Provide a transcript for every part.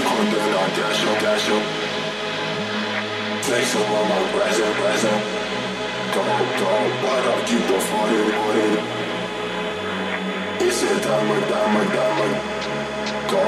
some on the dasho. Place some on my razor. Don't, why don't you go for it? It's a diamond. Go.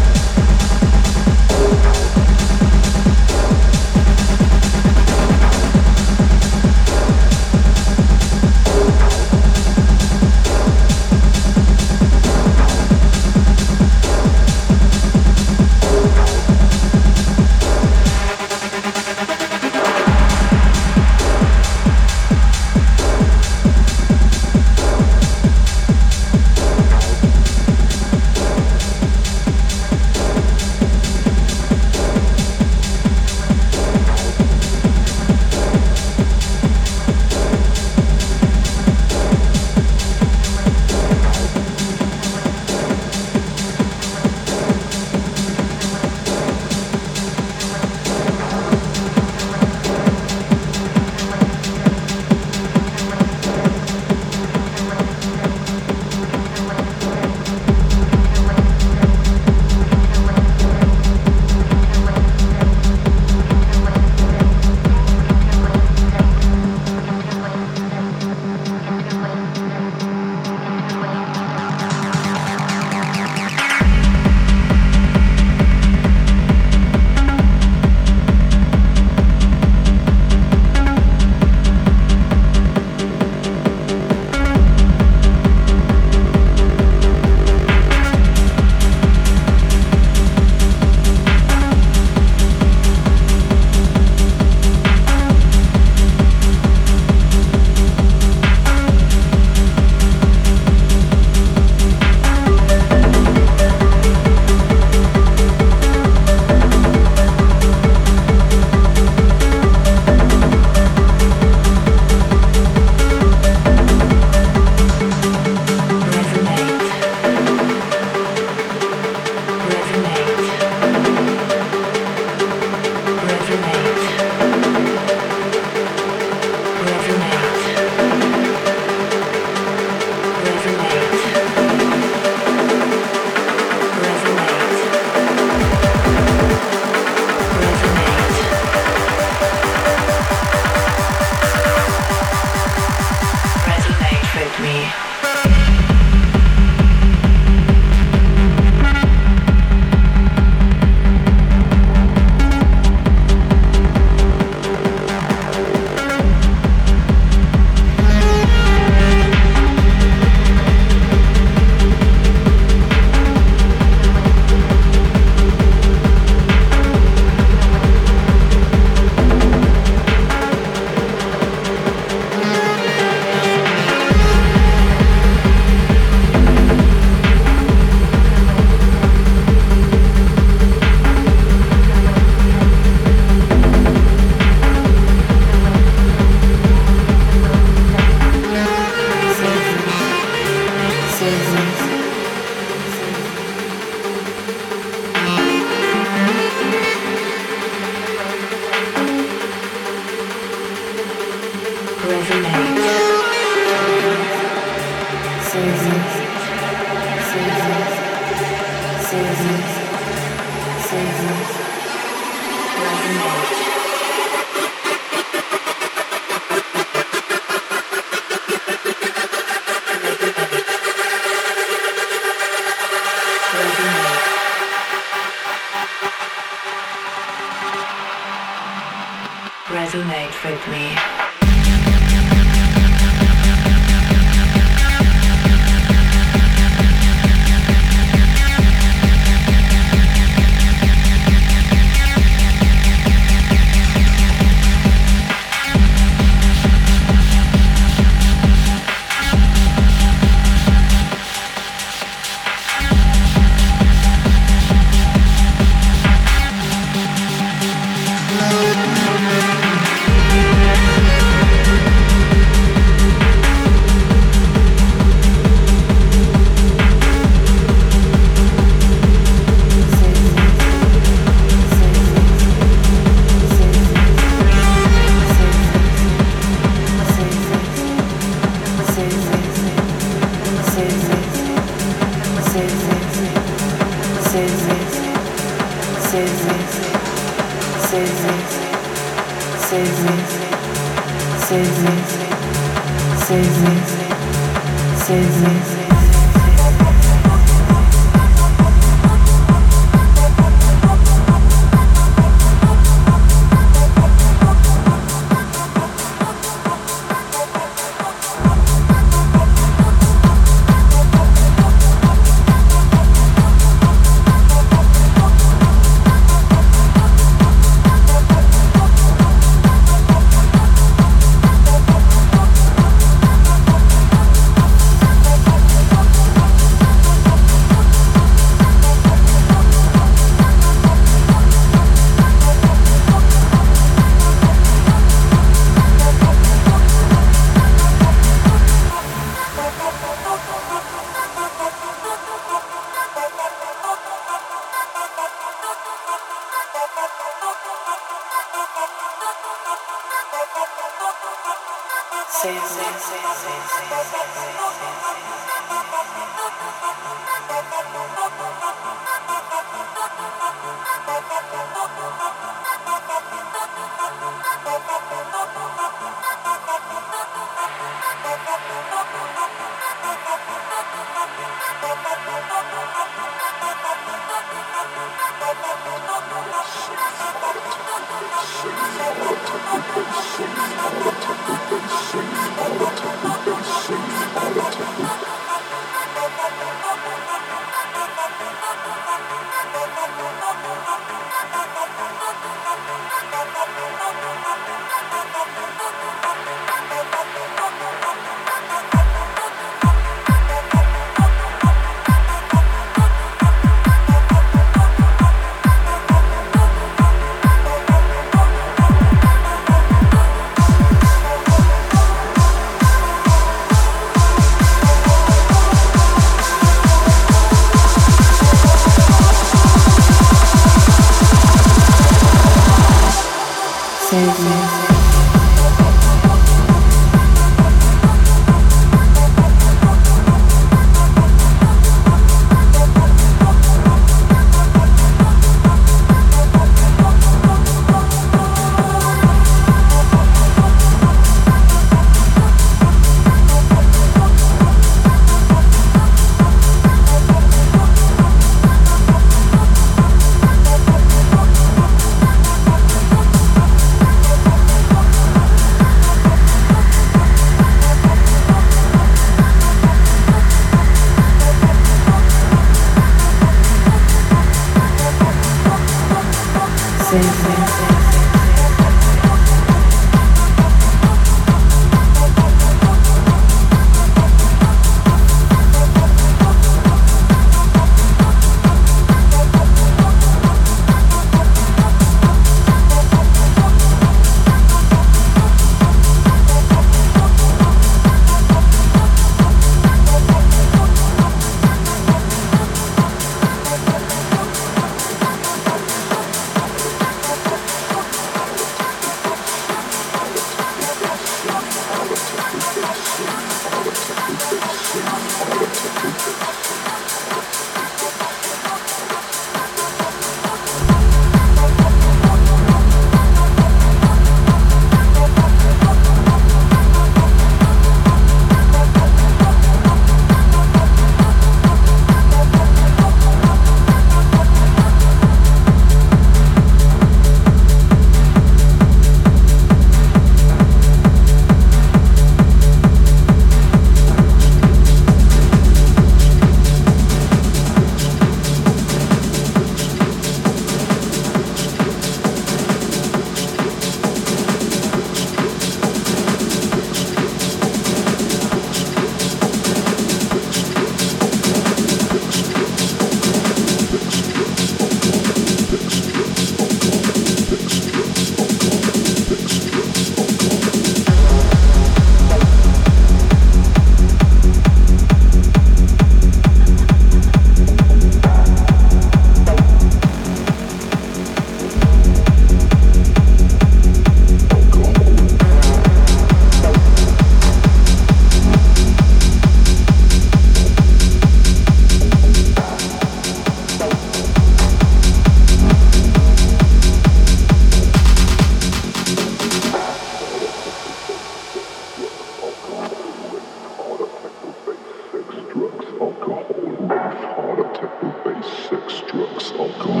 techno bass, sex, drugs, alcohol,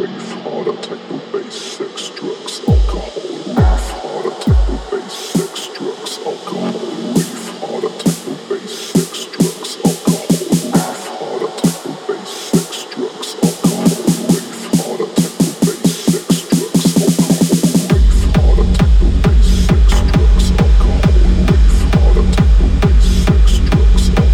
rave, harder techno bass, sex, drugs, alcohol, rave, harder techno bass, sex, drugs, alcohol, rave, harder techno bass, sex, drugs, alcohol, rave, harder techno bass, sex, drugs, alcohol, rave, harder techno bass, sex, drugs, alcohol, rave, harder techno bass, sex, drugs, alcohol, rave, harder techno bass, sex, drugs, alcohol, rave, harder techno bass, sex, drugs, alcohol, rave, harder techno bass, sex, drugs, alcohol, rave, harder techno bass, sex, drugs, alcohol, rave, harder techno bass, sex, drugs, alcohol, rave, harder techno bass, sex, drugs, alcohol, rave, harder techno bass, sex, drugs, alcohol, sex, drugs, alcohol. Sex, drugs, alcohol, rave, harder techno bass, sex, drugs, alcohol, rave, harder techno bass, sex, drugs, alcohol, rave, harder techno bass, sex, drugs, alcohol, rave, harder techno bass, sex, drugs, alcohol, rave, harder techno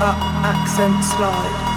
up accent slide.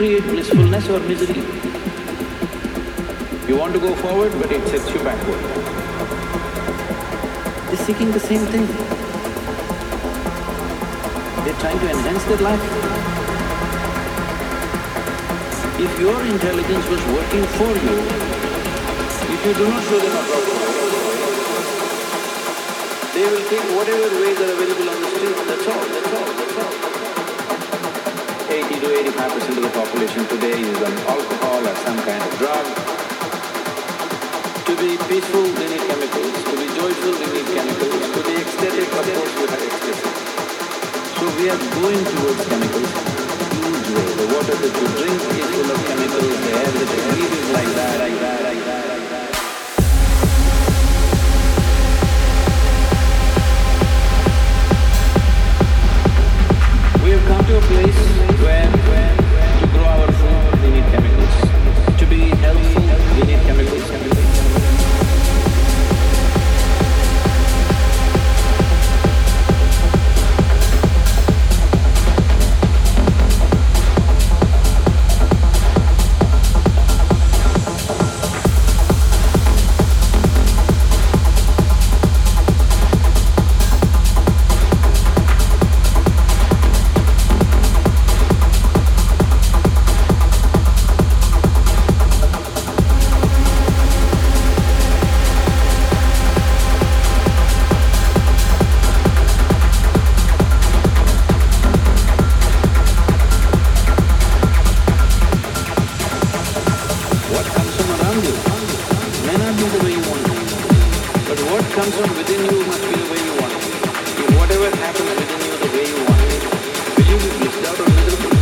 Create blissfulness or misery. You want to go forward, but it sets you backward. They're seeking the same thing. They're trying to enhance their life. If your intelligence was working for you, if you do not show them a problem, they will take whatever ways are available on the street. That's all. 80 to 85% of the population today is on alcohol or some kind of drug. To be peaceful, they need chemicals. To be joyful, they need chemicals. To be ecstatic, of course, we have ecstasy. So we are going towards chemicals. Huge way. The water that you drink is full of chemicals. The air that you breathe is like that. Come to a place where to grow our food, we need chemicals. To be healthy, we need chemicals. you must be the way you want it. If whatever happens within you the way you want it, will you be blissed out or miserable?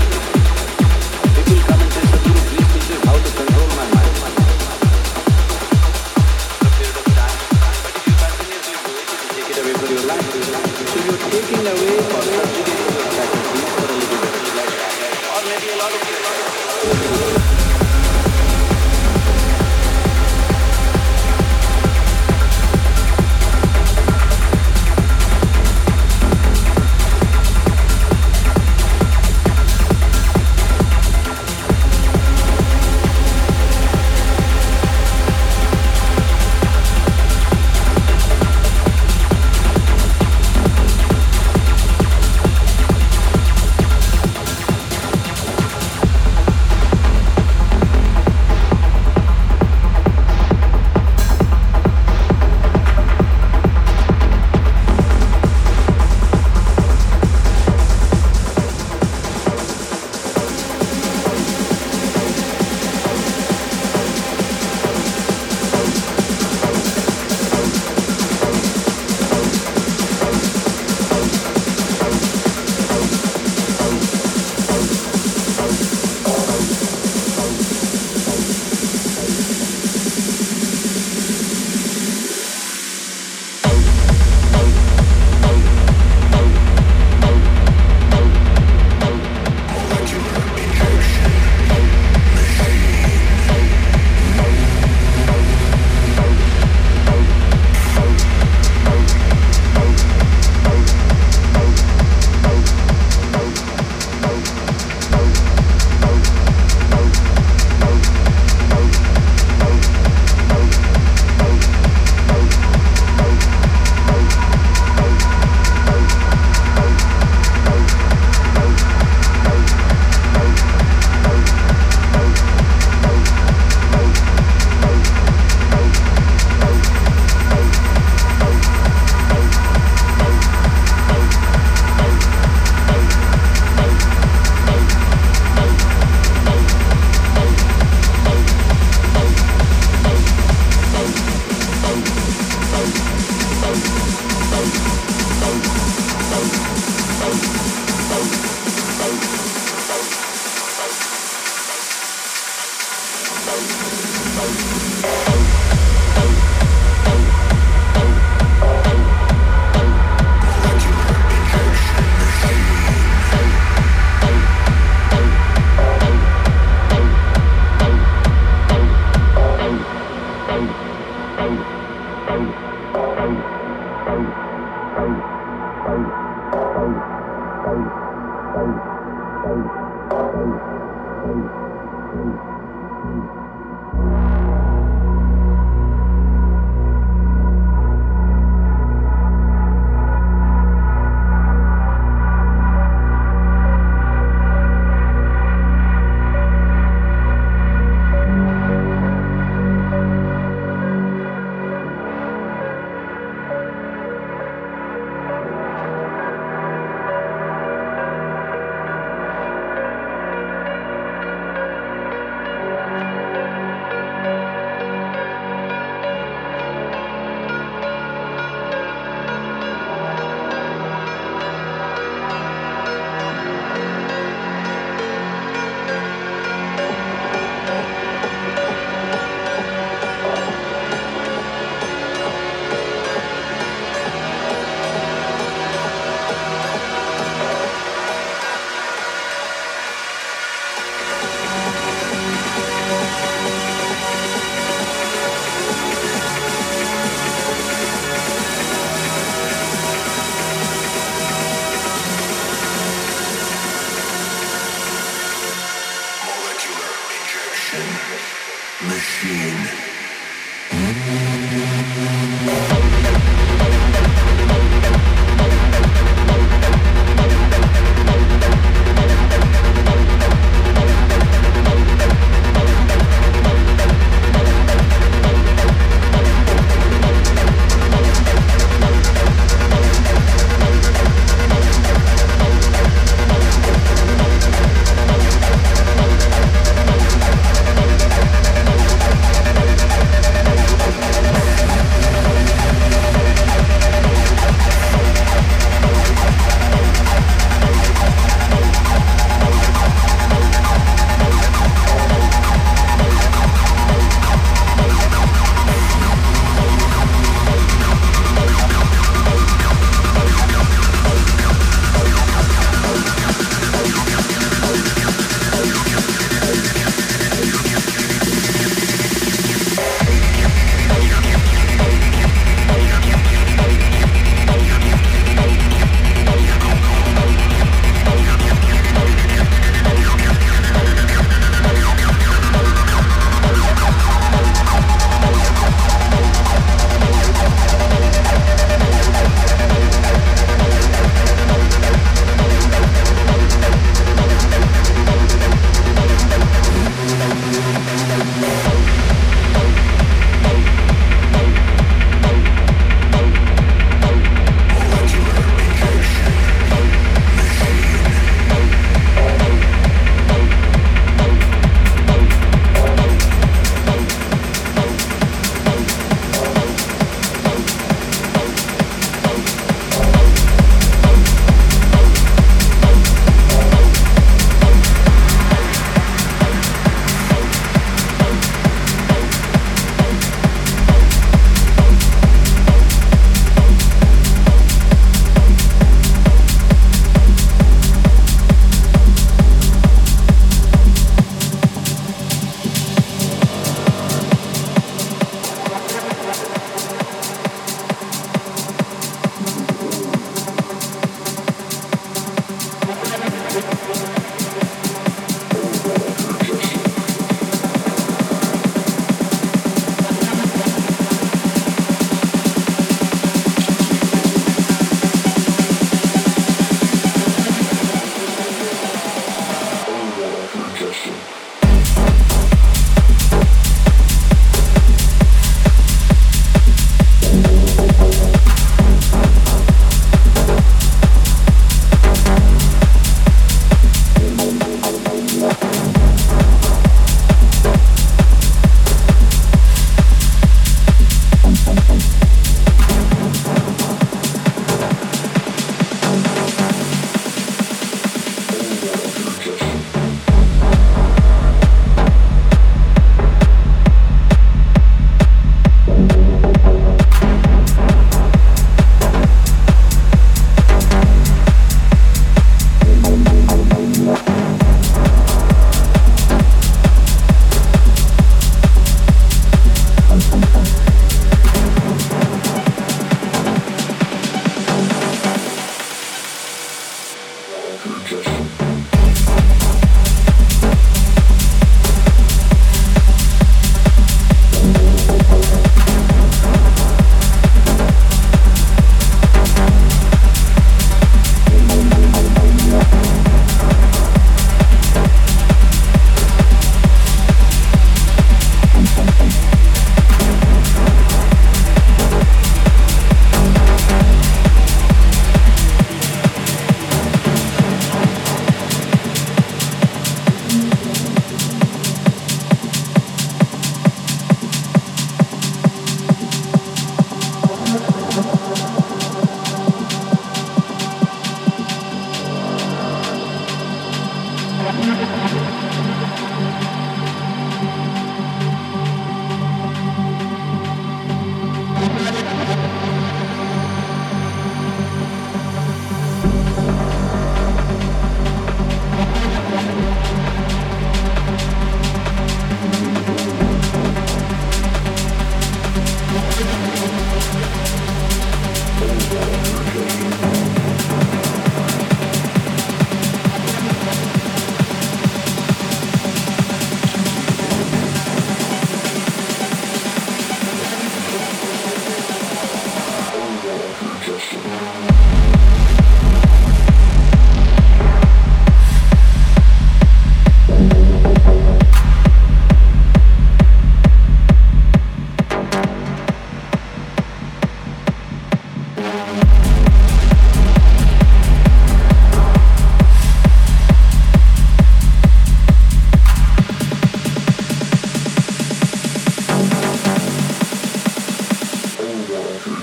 People come and say, Sadhguru, please teach us how to control my mind. A period of time, but if you continuously do it, you take it away from your life. So you're taking away or subjugating your faculties for a little bit. Or maybe a lot of people.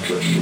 Just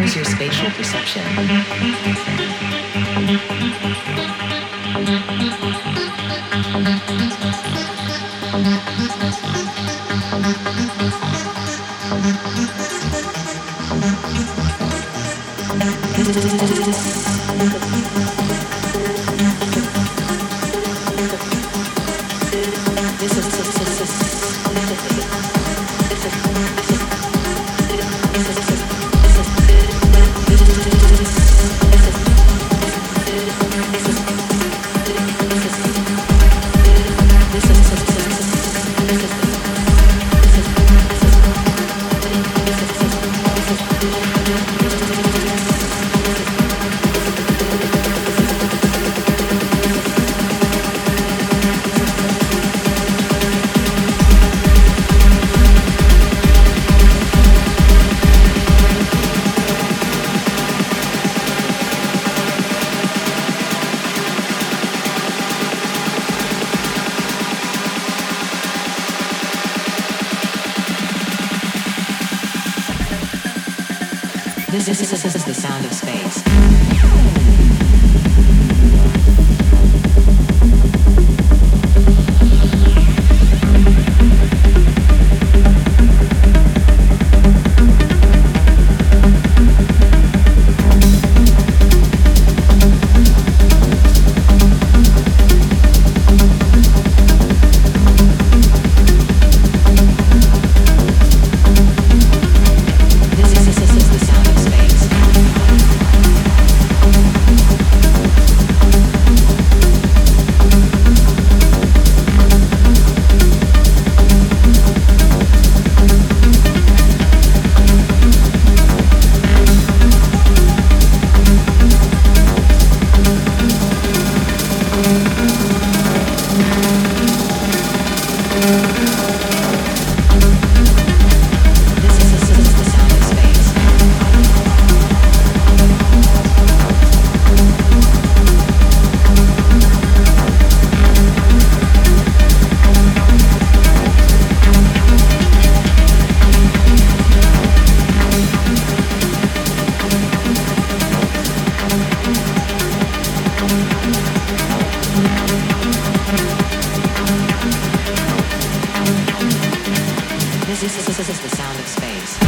How's your spatial perception? This is the sound of space. This is the sound of space.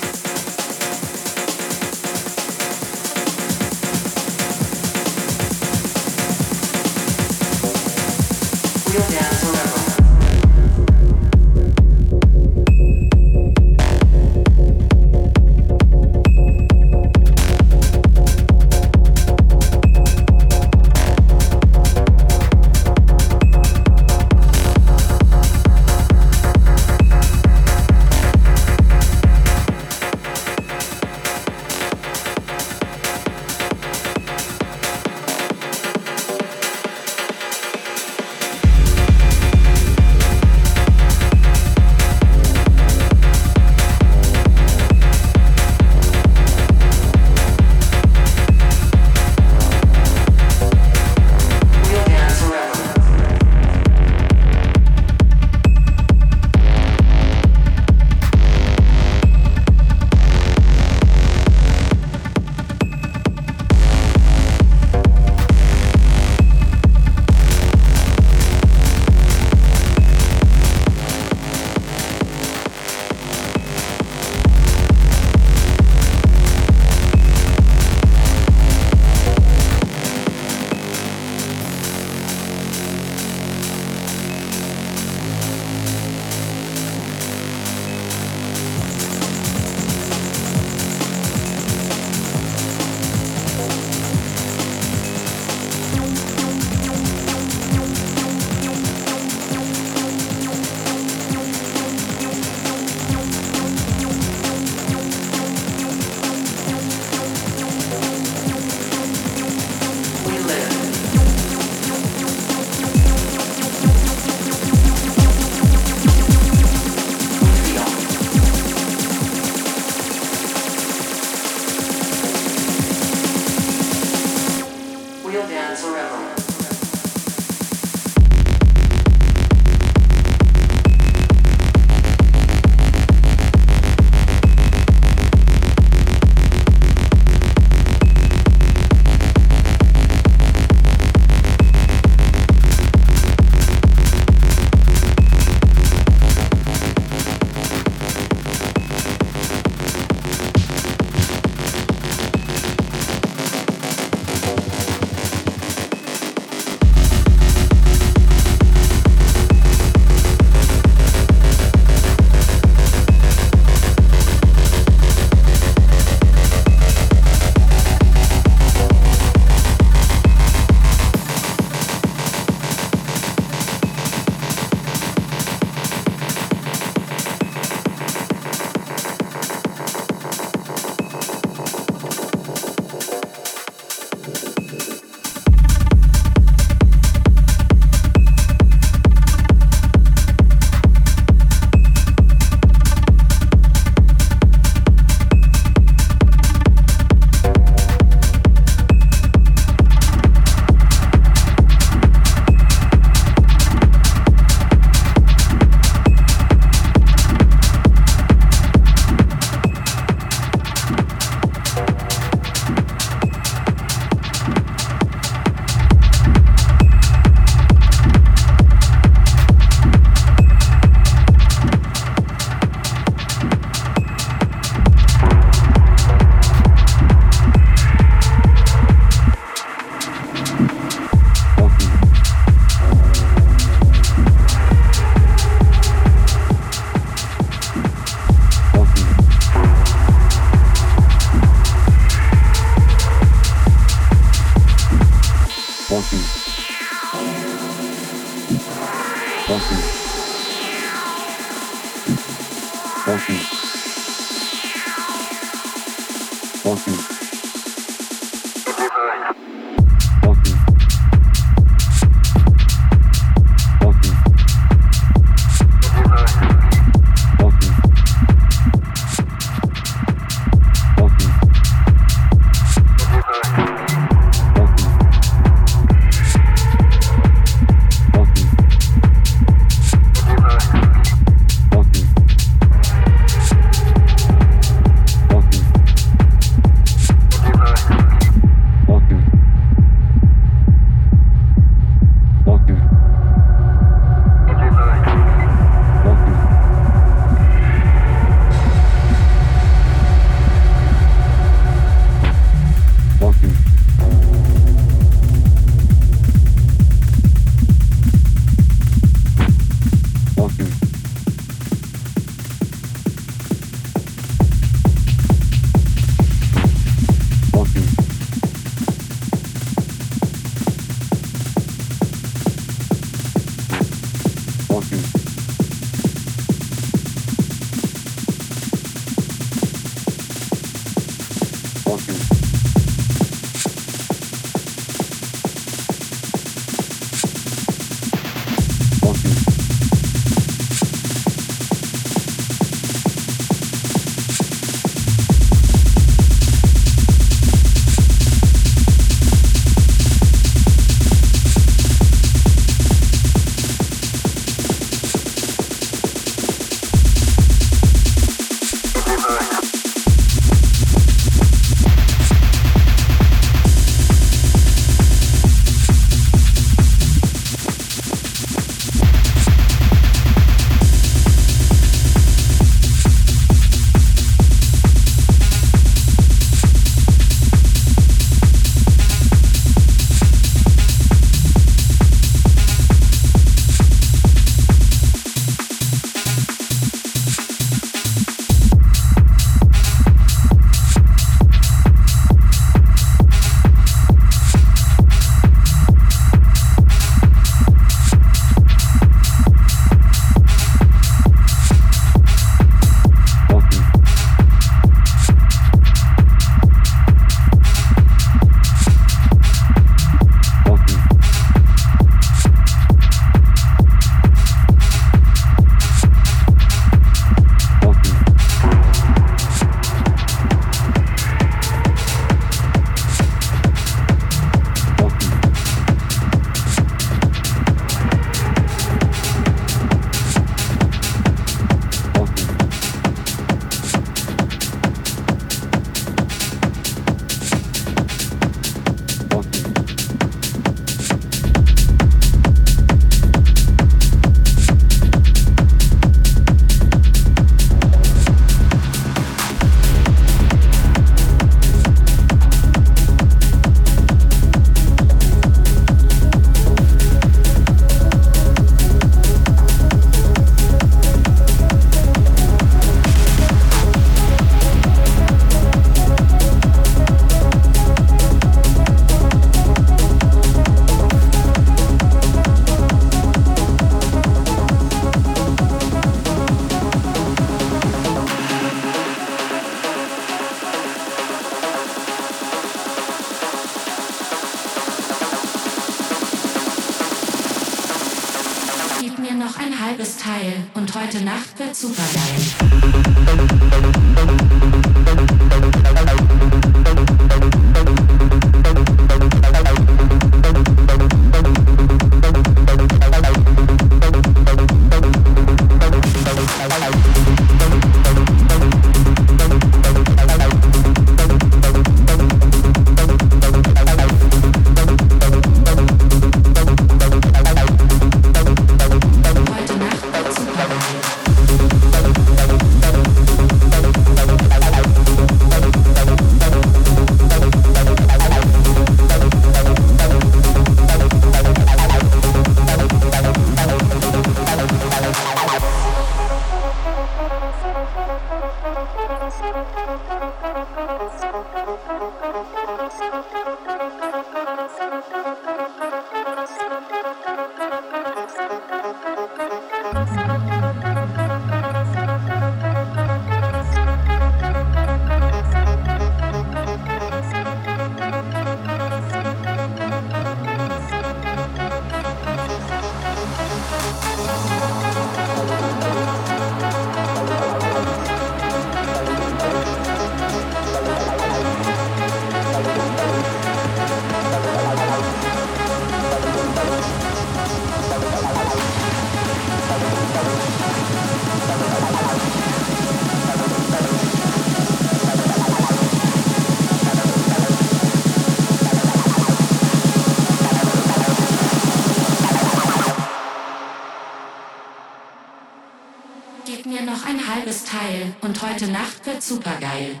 gib mir noch ein halbes Teil und heute Nacht wird supergeil.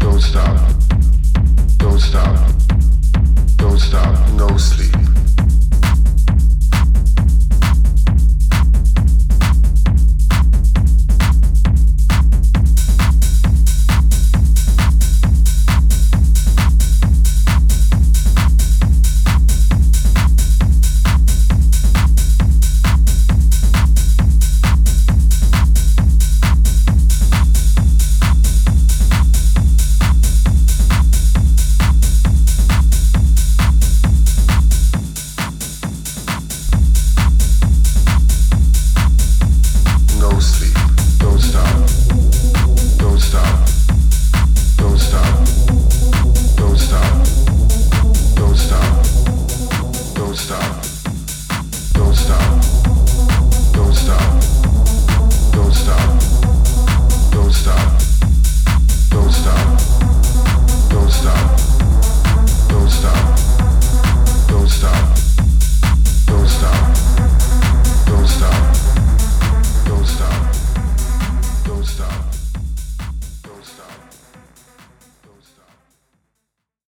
Don't stop.